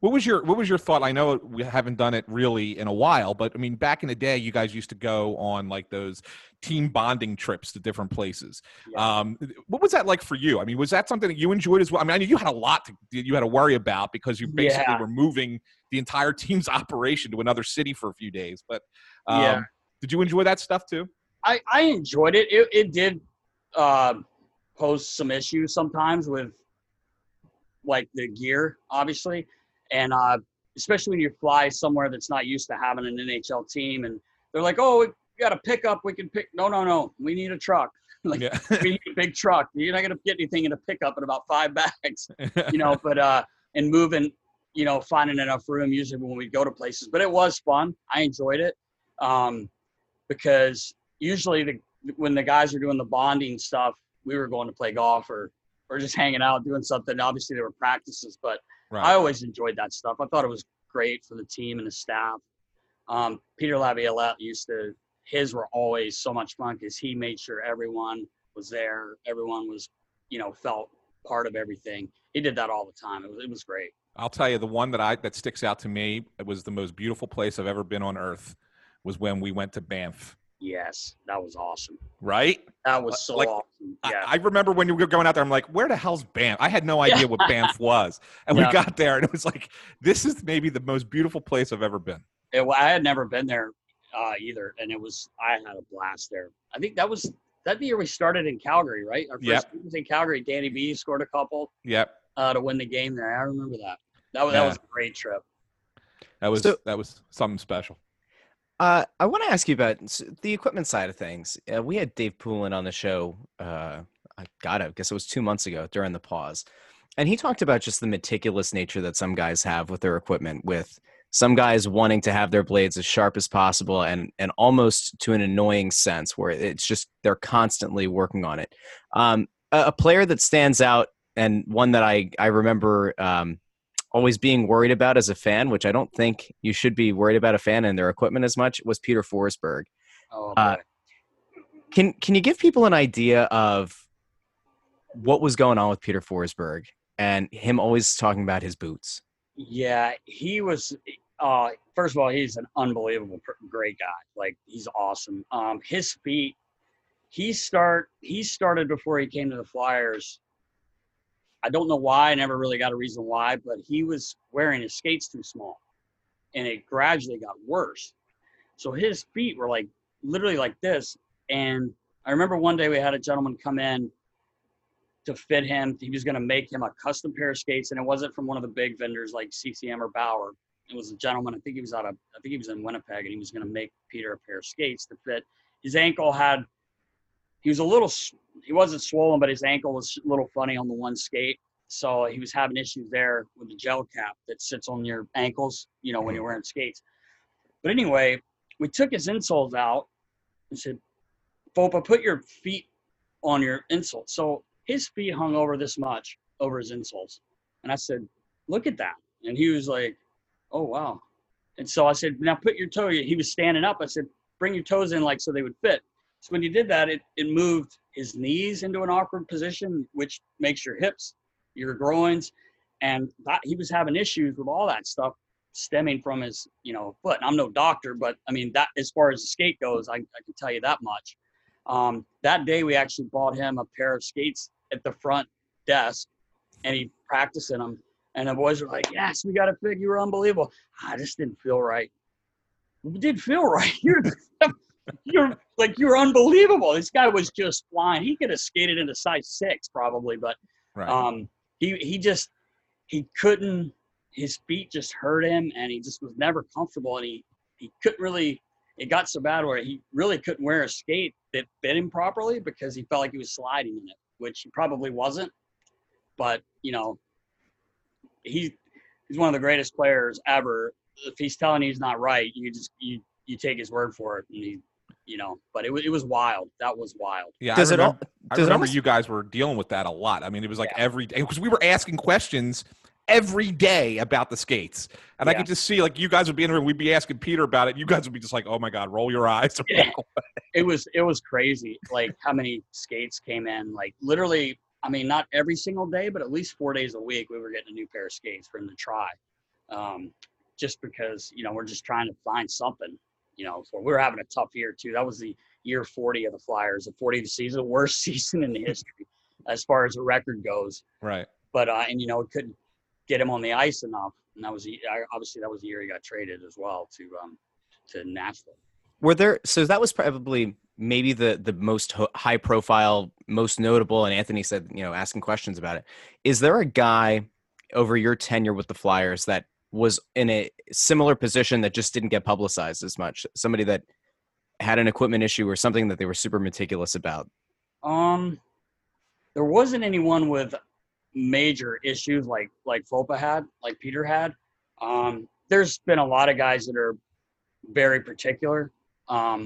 What was your thought? I know we haven't done it really in a while, but I mean, back in the day, you guys used to go on like those team bonding trips to different places. Yeah. What was that like for you? I mean, was that something that you enjoyed as well? I mean, I knew you had a lot you had to worry about because you basically were moving the entire team's operation to another city for a few days, but did you enjoy that stuff too? I enjoyed it. It did pose some issues sometimes with, like, the gear, obviously. And especially when you fly somewhere that's not used to having an NHL team. And they're like, oh, we got a pickup. We can pick. No. We need a truck. Like, we need a big truck. You're not going to get anything in a pickup in about 5 bags. You know, but and moving, you know, finding enough room usually when we go to places. But it was fun. I enjoyed it. Because usually when the guys were doing the bonding stuff, we were going to play golf or just hanging out, doing something. Obviously, there were practices, but I always enjoyed that stuff. I thought it was great for the team and the staff. Peter Laviolette his were always so much fun because he made sure everyone was there. Everyone was, you know, felt part of everything. He did that all the time. It was great. I'll tell you, the one that sticks out to me, it was the most beautiful place I've ever been on earth. Was when we went to Banff. Yes, that was awesome. Right? That was so awesome. Yeah. I remember when you were going out there, I'm like, where the hell's Banff? I had no idea what Banff was. And we got there, and it was like, this is maybe the most beautiful place I've ever been. I had never been there either, and I had a blast there. I think that the year we started in Calgary, right? Our first game was in Calgary. Danny B scored a couple to win the game there. I remember that. That was a great trip. That was something special. I want to ask you about the equipment side of things. We had Dave Poulin on the show, I guess it was 2 months ago during the pause. And he talked about just the meticulous nature that some guys have with their equipment, with some guys wanting to have their blades as sharp as possible and almost to an annoying sense where it's just they're constantly working on it. A player that stands out and one that I remember always being worried about as a fan, which I don't think you should be worried about a fan and their equipment as much, was Peter Forsberg. Oh, can you give people an idea of what was going on with Peter Forsberg and him always talking about his boots? Yeah, he was, first of all, he's an unbelievable, great guy. Like, he's awesome. His feet, he started before he came to the Flyers. I don't know why. I never really got a reason why, but he was wearing his skates too small, and it gradually got worse. So his feet were like literally like this. And I remember one day we had a gentleman come in to fit him. He was going to make him a custom pair of skates, and it wasn't from one of the big vendors like CCM or Bauer. It was a gentleman. I think he was in Winnipeg, and he was going to make Peter a pair of skates to fit. His ankle had. He wasn't swollen, but his ankle was a little funny on the one skate. So he was having issues there with the gel cap that sits on your ankles, you know, when you're wearing skates. But anyway, we took his insoles out and said, Fopa, put your feet on your insole. So his feet hung over this much over his insoles. And I said, look at that. And he was like, oh, wow. And so I said, now put your toe. He was standing up. I said, bring your toes in like so they would fit. So when you did that, it moved his knees into an awkward position, which makes your hips, your groins, And that, he was having issues with all that stuff stemming from his, foot. And I'm no doctor, but I mean, that as far as the skate goes, I can tell you that much. That day we actually bought him a pair of skates at the front desk, and he practiced in them. And the boys were like, yes, we got a fig. You were unbelievable. I just didn't feel right. It did feel right. You're unbelievable. This guy was just flying. He could have skated into size 6 probably, but right. He couldn't. His feet just hurt him, and he just was never comfortable. And he couldn't really. It got so bad where he really couldn't wear a skate that fit him properly because he felt like he was sliding in it, which he probably wasn't. But he's one of the greatest players ever. If he's telling you he's not right, you take his word for it, and but it was wild. That was wild. Yeah, I remember you guys were dealing with that a lot. I mean, it was like every day because we were asking questions every day about the skates, and I could just see like you guys would be in the room, we'd be asking Peter about it. You guys would be just like, "Oh my God, roll your eyes." Yeah. It was crazy. Like how many skates came in? Like literally, I mean, not every single day, but at least 4 days a week, we were getting a new pair of skates for him to try. Just because we're just trying to find something. So we were having a tough year too. That was the year 40 of the Flyers, the 40th season, worst season in the history as far as the record goes. Right. But it couldn't get him on the ice enough, and that was the year he got traded as well to Nashville. So that was probably maybe the most high profile, most notable. And Anthony said, asking questions about it. Is there a guy over your tenure with the Flyers that was in a similar position that just didn't get publicized as much? Somebody that had an equipment issue or something that they were super meticulous about? There wasn't anyone with major issues like Fopa had, like Peter had. There's been a lot of guys that are very particular. Provy's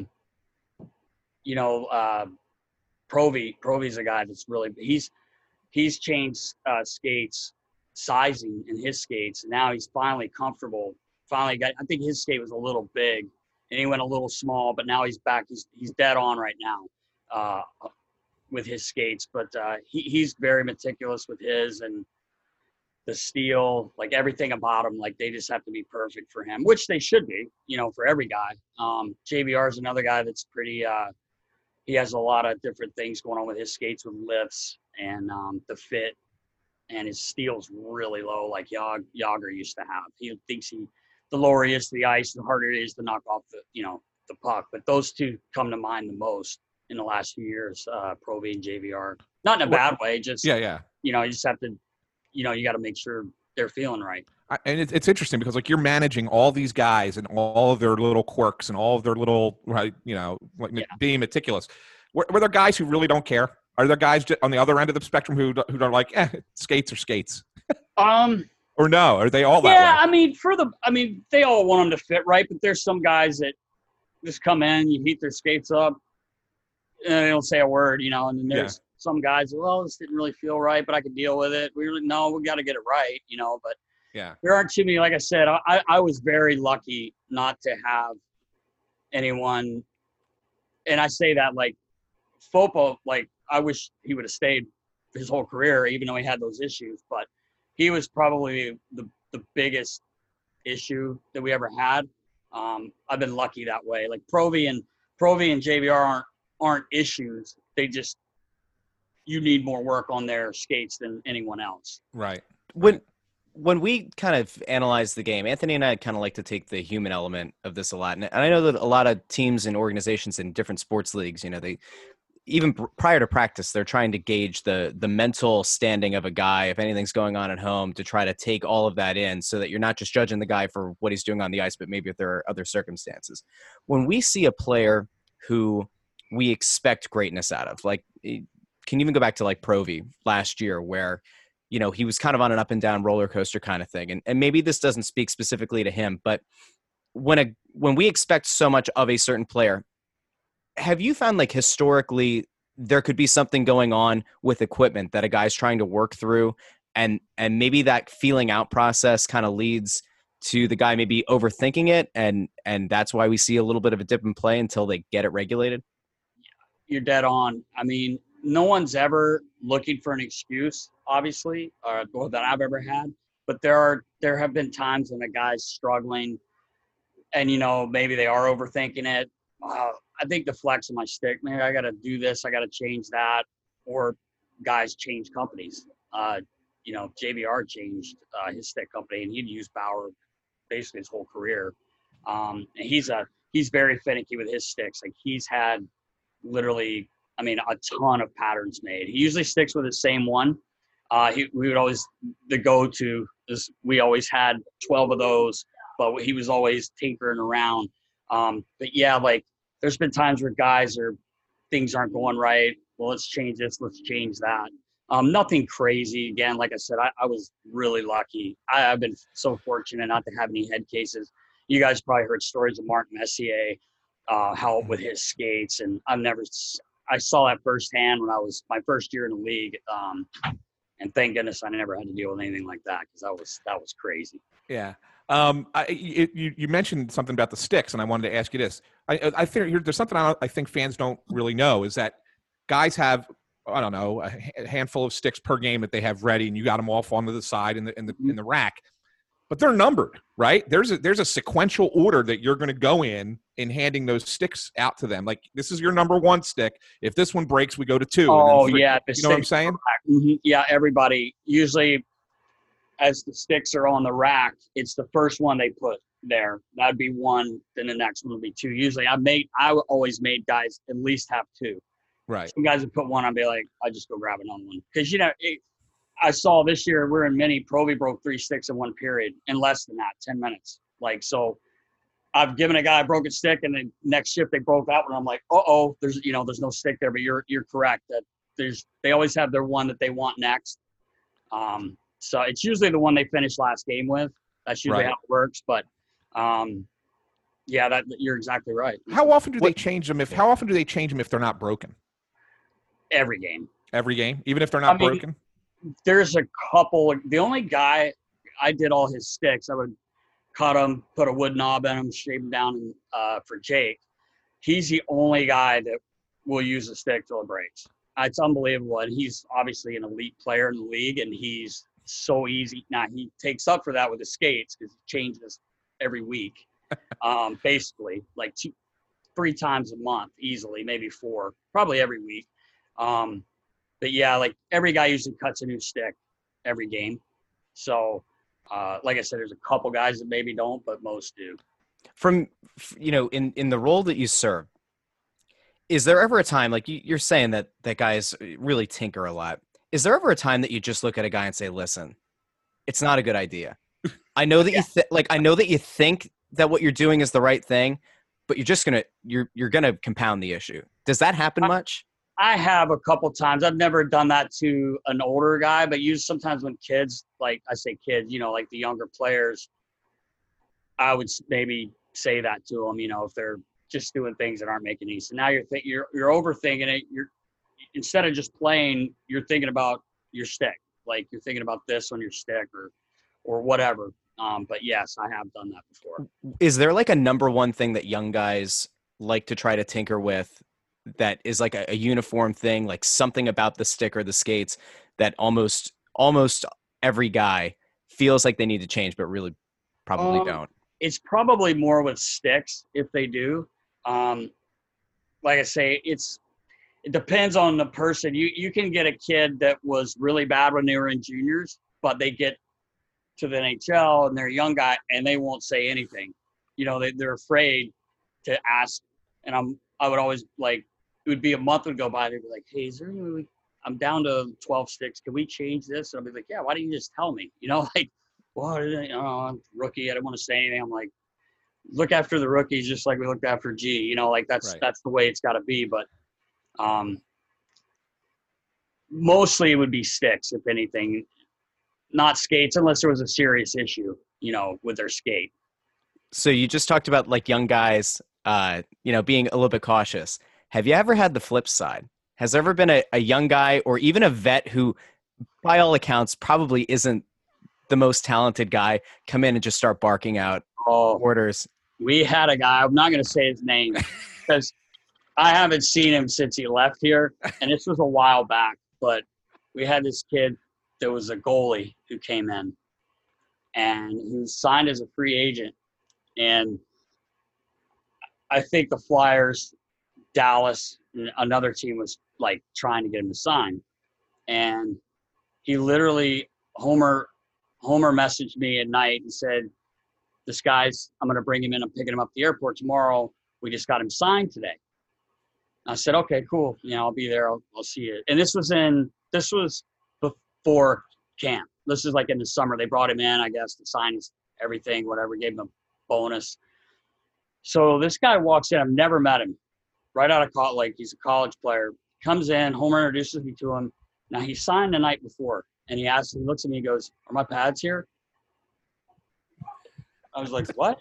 a guy that's really he's changed skates, sizing in his skates. Now he's finally comfortable. I think his skate was a little big, and he went a little small, but now he's back. He's dead on right now with his skates, but he's very meticulous with his, and the steel, like everything about him, like they just have to be perfect for him, which they should be, for every guy. JVR is another guy that's pretty, he has a lot of different things going on with his skates, with lifts and the fit, and his steel's really low, like Yager used to have. He thinks the lower he is to the ice, the harder it is to knock off the puck. But those two come to mind the most in the last few years, Provee and JVR. Not in a bad way, just you just have to, you got to make sure they're feeling right. And it's interesting because like you're managing all these guys and all of their little quirks and all of their little being meticulous. Were there guys who really don't care? Are there guys on the other end of the spectrum who are like, skates are skates? Or no? Are they all that way? Yeah, they all want them to fit right, but there's some guys that just come in, you heat their skates up, and they don't say a word, and then there's some guys, well, this didn't really feel right, but I could deal with it. We got to get it right, but there aren't too many. Like I said, I was very lucky not to have anyone, and I say that like Fopa, like, I wish he would have stayed his whole career, even though he had those issues. But he was probably the biggest issue that we ever had. I've been lucky that way. Like Provee and JVR aren't issues. They just, you need more work on their skates than anyone else. Right. When we kind of analyze the game, Anthony and I kind of like to take the human element of this a lot. And I know that a lot of teams and organizations in different sports leagues, they even prior to practice, they're trying to gauge the mental standing of a guy, if anything's going on at home, to try to take all of that in so that you're not just judging the guy for what he's doing on the ice, but maybe if there are other circumstances. When we see a player who we expect greatness out of, like, can even go back to like Provee last year where, he was kind of on an up and down roller coaster kind of thing. And maybe this doesn't speak specifically to him, but when we expect so much of a certain player, have you found like historically there could be something going on with equipment that a guy's trying to work through and maybe that feeling out process kind of leads to the guy maybe overthinking it and that's why we see a little bit of a dip in play until they get it regulated? You're dead on. I mean, no one's ever looking for an excuse, obviously, or that I've ever had. But there have been times when a guy's struggling and, you know, maybe they are overthinking it. I think the flex of my stick, maybe I got to do this, I got to change that. Or guys change companies. You know, JVR changed his stick company, and he'd used Bauer basically his whole career. And he's very finicky with his sticks. Like, he's had literally, I mean, a ton of patterns made. He usually sticks with the same one. We would always, the go-to is we always had 12 of those, but he was always tinkering around. But yeah, like, there's been times where guys are, things aren't going right. Well, let's change this, let's change that. Nothing crazy. Again, like I said, I was really lucky. I've been so fortunate not to have any head cases. You guys probably heard stories of Mark Messier, how with his skates, and I saw that firsthand when I was my first year in the league. And thank goodness I never had to deal with anything like that, because that was crazy. Yeah. You mentioned something about the sticks, and I wanted to ask you this. I think there's something I think fans don't really know, is that guys have, I don't know, a handful of sticks per game that they have ready, and you got them off onto the side in the rack, but they're numbered, right? There's a sequential order that you're going to go in handing those sticks out to them. Like, this is your number one stick. If this one breaks, we go to two. Oh, and then yeah. You know what I'm saying? Mm-hmm. Yeah. Everybody usually, as the sticks are on the rack, it's the first one they put there. That'd be one. Then the next one would be two. Usually I always made guys at least have two. Right. Some guys would put one, I'd be like, I'll just go grab another one. Because, you know, I saw this year we're in mini, Provy broke 3 sticks in one period in less than that, 10 minutes. Like, so I've given a guy a broken stick, and then next shift they broke that one. I'm like, uh-oh, there's no stick there. But you're correct that they always have their one that they want next. So it's usually the one they finished last game with. That's usually how it works. But, yeah, you're exactly right. How often do they change them if they're not broken? Every game, even if they're not broken? There's a couple. The only guy, I did all his sticks. I would cut him, put a wood knob in him, shave him down for Jake. He's the only guy that will use a stick till it breaks. It's unbelievable. And he's obviously an elite player in the league, and he's so easy. Now, he takes up for that with his skates because he changes every week. Basically, like 2-3 times a month, easily, maybe 4, probably every week. But yeah, like, every guy usually cuts a new stick every game. So, like I said, there's a couple guys that maybe don't, but most do. From, you know, in the role that you serve, is there ever a time, like you're saying that guys really tinker a lot. Is there ever a time that you just look at a guy and say, listen, it's not a good idea. I know that I know that you think that what you're doing is the right thing, but you're gonna compound the issue. Does that happen much? I have a couple times. I've never done that to an older guy, but sometimes when kids, like I say kids, you know, like the younger players, I would maybe say that to them, you know, if they're just doing things that aren't making sense. And now you're overthinking it. You're, instead of just playing, you're thinking about your stick. Like, you're thinking about this on your stick or whatever. But yes, I have done that before. Is there like a number one thing that young guys like to try to tinker with that is like a uniform thing, like something about the stick or the skates that almost every guy feels like they need to change, but really probably don't? It's probably more with sticks if they do. Like I say, it depends on the person. You can get a kid that was really bad when they were in juniors, but they get to the NHL and they're a young guy and they won't say anything. You know, they're afraid to ask. And I would always, like, it would be a month would go by. They'd be like, hey, is there any way I'm down to 12 sticks. Can we change this? And I'll be like, yeah, why didn't you just tell me? You know, like, well, I'm rookie. I don't want to say anything. I'm like, look after the rookies just like we looked after G. You know, like that's the way it's got to be. But mostly it would be sticks, if anything. Not skates, unless there was a serious issue, you know, with their skate. So you just talked about, like, young guys, you know, being a little bit cautious. Have you ever had the flip side? Has there ever been a young guy or even a vet who, by all accounts, probably isn't the most talented guy come in and just start barking out orders? We had a guy. I'm not going to say his name because I haven't seen him since he left here. And this was a while back, but we had this kid. There was a goalie who came in and he was signed as a free agent. And I think the Flyers, Dallas, and another team was like trying to get him to sign. And he literally, Homer messaged me at night and said, this guy's, I'm going to bring him in. I'm picking him up at the airport tomorrow. We just got him signed today. I said, okay, cool. You know, I'll be there. I'll see you. And this was before camp. This is like in the summer. They brought him in, I guess, to sign his everything, whatever, gave him a bonus. So this guy walks in. I've never met him. Right out of college, like he's a college player. Comes in, Homer introduces me to him. Now, he signed the night before, and he looks at me, he goes, are my pads here? I was like, what?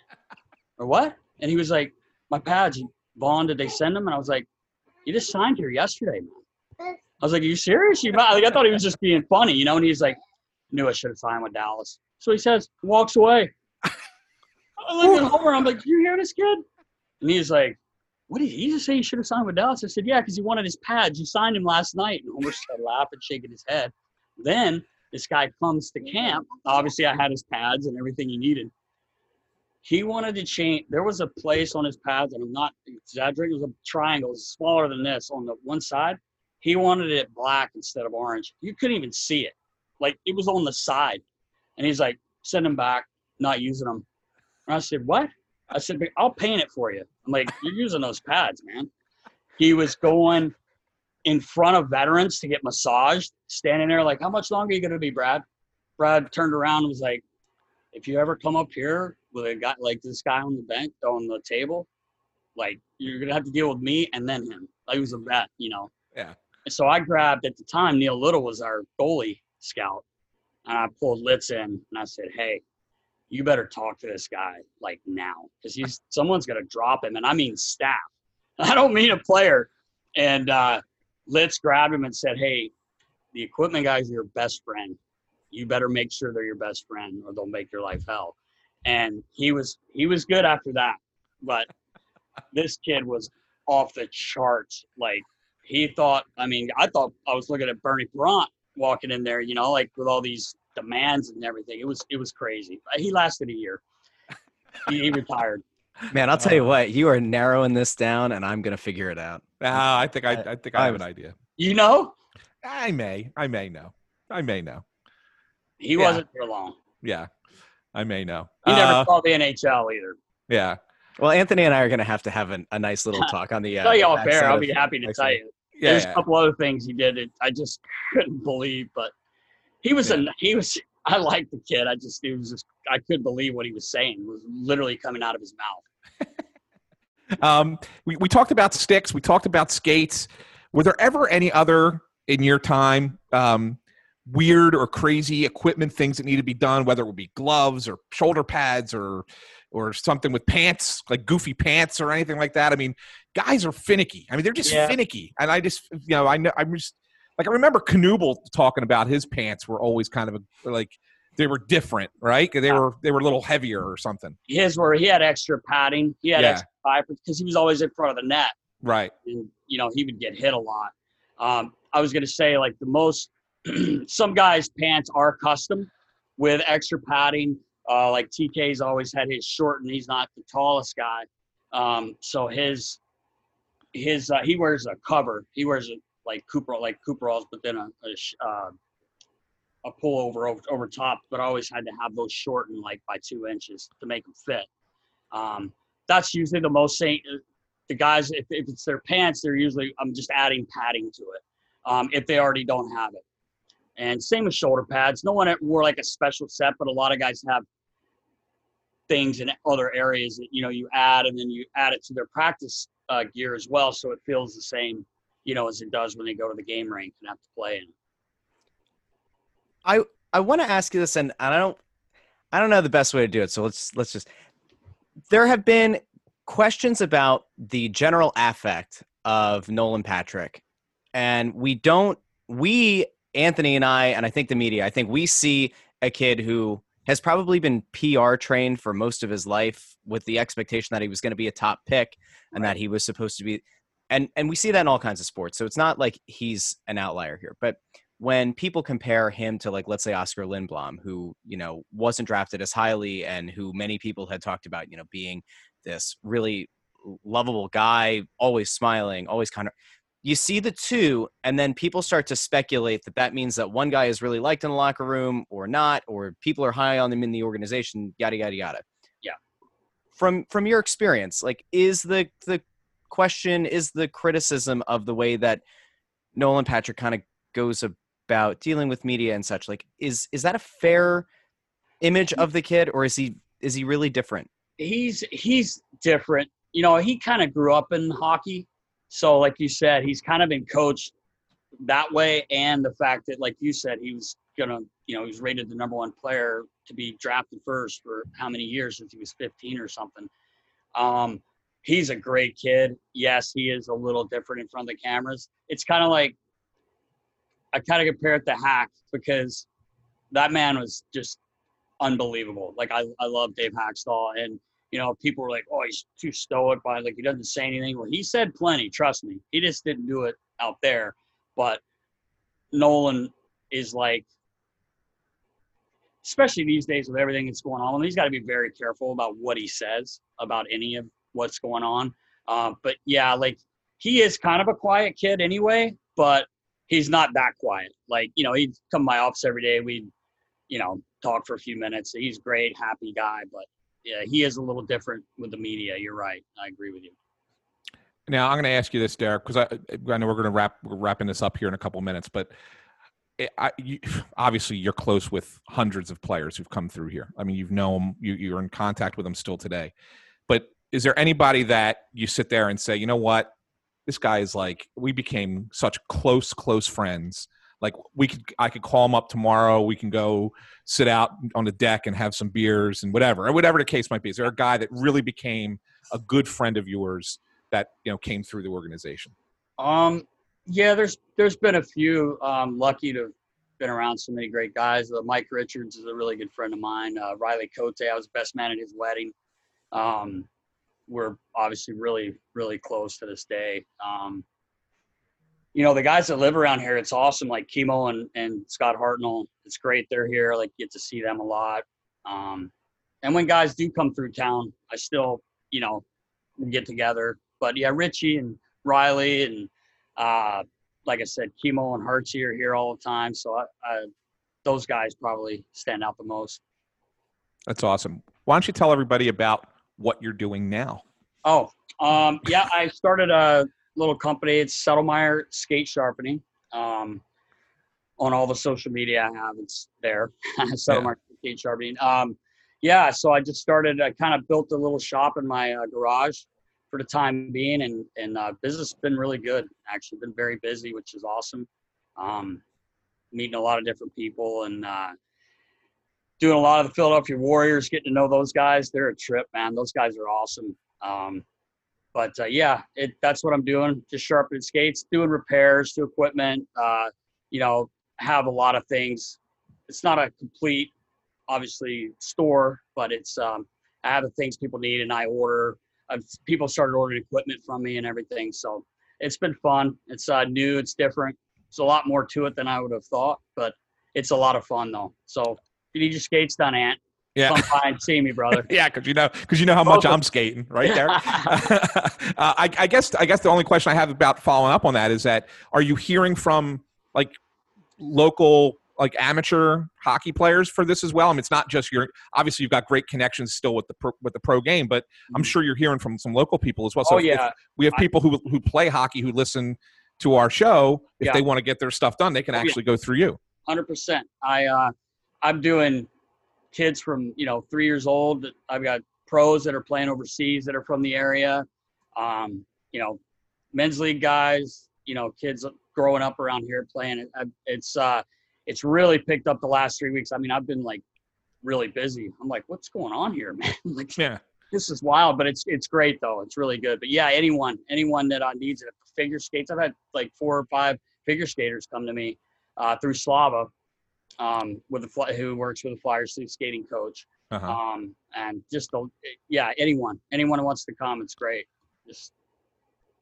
Or what? And he was like, my pads, Vaughn, did they send them? And I was like, you just signed here yesterday, man. I was like, are you serious? Like, I thought he was just being funny, you know? And he's like, knew I should have signed with Dallas. So he says, walks away. I look at Homer, I'm like, you hear this kid? And he's like, what did he just say? You should have signed with Dallas? I said, yeah, because he wanted his pads. You signed him last night. And Homer started laughing, shaking his head. Then this guy comes to camp. Obviously, I had his pads and everything he needed. He wanted to change. There was a place on his pads, and I'm not exaggerating. It was a triangle. It was smaller than this on the one side. He wanted it black instead of orange. You couldn't even see it. Like, it was on the side. And he's like, send him back, not using them. And I said, what? I said, I'll paint it for you. I'm like, you're using those pads, man. He was going in front of veterans to get massaged, standing there like, how much longer are you going to be, Brad? Brad turned around and was like, if you ever come up here with a guy like this guy on the table, like, you're going to have to deal with me and then him. Like, he was a vet, you know. Yeah. So I grabbed, at the time, Neil Little was our goalie scout. And I pulled Litz in and I said, hey, you better talk to this guy like now, because someone's gonna drop him, and I mean staff. I don't mean a player. And Litz grabbed him and said, "Hey, the equipment guys are your best friend. You better make sure they're your best friend, or they'll make your life hell." And he was good after that, but this kid was off the charts. Like, he thought. I mean, I thought I was looking at Bernie Perrant walking in there, you know, like with all these demands and everything. It was crazy. He lasted a year. He retired. Man, I'll tell you what, you are narrowing this down, and I'm gonna figure it out. I think I have an idea. You know, I may know. He wasn't for long. Yeah, I may know. He never saw the NHL either. Yeah. Well, Anthony and I are gonna have to have a nice little talk on the. Tell you all fair. I'll be happy to tell you. Yeah, there's a couple other things he did that I just couldn't believe, but. I liked the kid. I couldn't believe what he was saying. It was literally coming out of his mouth. We talked about sticks. We talked about skates. Were there ever any other in your time, weird or crazy equipment things that need to be done, whether it would be gloves or shoulder pads or something with pants, like goofy pants or anything like that? I mean, guys are finicky. I mean, they're just finicky. And I just, you know, I remember Knuble talking about his pants were always kind of they were different, right? They were a little heavier or something. His were, he had extra padding. He had extra fiber because he was always in front of the net. Right. And, you know, he would get hit a lot. I was going to say, like, the most – some guys' pants are custom with extra padding. Like, TK's always had his short, and he's not the tallest guy. So his he wears a cover. He wears a – like Cooperall's, but then a pullover over top, but I always had to have those shortened like by 2 inches to make them fit. That's usually the most – the guys, if it's their pants, they're usually – I'm just adding padding to it if they already don't have it. And same with shoulder pads. No one wore like a special set, but a lot of guys have things in other areas that, you know, you add, and then you add it to their practice gear as well, so it feels the same, you know, as it does when they go to the game rink and have to play. I want to ask you this, and I don't know the best way to do it. So let's just, there have been questions about the general affect of Nolan Patrick, and Anthony and I, and I think the media, I think we see a kid who has probably been PR trained for most of his life with the expectation that he was going to be a top pick and that he was supposed to be. And we see that in all kinds of sports. So it's not like he's an outlier here. But when people compare him to, like, let's say Oscar Lindblom, who, you know, wasn't drafted as highly and who many people had talked about, you know, being this really lovable guy, always smiling, always kind of, you see the two, and then people start to speculate that that means that one guy is really liked in the locker room or not, or people are high on him in the organization, yada, yada, yada. Yeah. From your experience, like, is the question, is the criticism of the way that Nolan Patrick kind of goes about dealing with media and such, like, is that a fair image of the kid, or is he really different? He's different. You know, he kind of grew up in hockey. So, like you said, he's kind of been coached that way, and the fact that, like you said, he was gonna, you know, he was rated the number one player to be drafted first for how many years, since he was 15 or something. He's a great kid. Yes, he is a little different in front of the cameras. It's kind of like, I kind of compare it to Hack, because that man was just unbelievable. Like, I love Dave Hackstall, and you know, people were like, oh, he's too stoic, by like, he doesn't say anything. Well, he said plenty, trust me. He just didn't do it out there. But Nolan is like, especially these days with everything that's going on, he's got to be very careful about what he says about any of what's going on. But yeah, like, he is kind of a quiet kid anyway, but he's not that quiet. Like, you know, he'd come to my office every day. We'd, you know, talk for a few minutes. He's great, happy guy, but yeah, he is a little different with the media. You're right. I agree with you. Now, I'm going to ask you this, Derek, because I know we're going to wrapping this up here in a couple minutes, but obviously you're close with hundreds of players who've come through here. I mean, you've known them, you're in contact with them still today. But is there anybody that you sit there and say, you know what, this guy is like, we became such close friends. Like, I could call him up tomorrow. We can go sit out on the deck and have some beers and whatever the case might be. Is there a guy that really became a good friend of yours that, you know, came through the organization? Yeah, there's been a few. Lucky to have been around so many great guys. Mike Richards is a really good friend of mine. Riley Cote, I was best man at his wedding. We're obviously really, really close to this day. You know, the guys that live around here, it's awesome. Like Kimo and Scott Hartnell, it's great they're here. Like, get to see them a lot. And when guys do come through town, I still, you know, get together. But yeah, Richie and Riley and, like I said, Kimo and Hartsy are here all the time. So those guys probably stand out the most. That's awesome. Why don't you tell everybody about what you're doing now? Oh, yeah, I started a little company. It's Settlemyer Skate Sharpening. On all the social media I have, it's there. Settlemyer Skate Sharpening. Yeah, so I just started. I kind of built a little shop in my garage for the time being, and business has been really good. Actually, been very busy, which is awesome. Meeting a lot of different people and doing a lot of the Philadelphia Warriors. Getting to know those guys. They're a trip, man. Those guys are awesome. But yeah, that's what I'm doing. Just sharpening skates, doing repairs to equipment, you know, have a lot of things. It's not a complete, obviously, store, but it's, I have the things people need, and I order. People started ordering equipment from me and everything. So it's been fun. It's new, it's different. There's a lot more to it than I would have thought, but it's a lot of fun though. So if you need your skates done, Ant, yeah. Come by and see me, brother. Yeah, because you know how much I'm skating right there. I guess the only question I have about following up on that is that, are you hearing from like local, like amateur hockey players for this as well? I mean, it's not just obviously you've got great connections still with the pro game, but I'm sure you're hearing from some local people as well. So if we have people who play hockey who listen to our show. If they want to get their stuff done, they can actually go through you. 100%. I'm doing kids from, you know, 3 years old. I've got pros that are playing overseas that are from the area. You know, men's league guys, you know, kids growing up around here playing. It's really picked up the last 3 weeks. I mean, I've been like really busy. I'm like, what's going on here, man? Like, yeah, this is wild, but it's great though. It's really good. But yeah, anyone that needs it, figure skates. I've had like 4 or 5 figure skaters come to me through Slava, who works with a Flyers sleeve skating coach. Uh-huh. And just anyone who wants to come, it's great. Just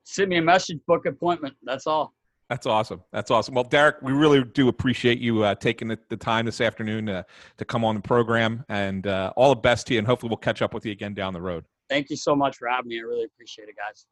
send me a message, book appointment. That's all. That's awesome. That's awesome. Well, Derek, we really do appreciate you taking the time this afternoon to come on the program, and all the best to you. And hopefully we'll catch up with you again down the road. Thank you so much for having me. I really appreciate it, guys.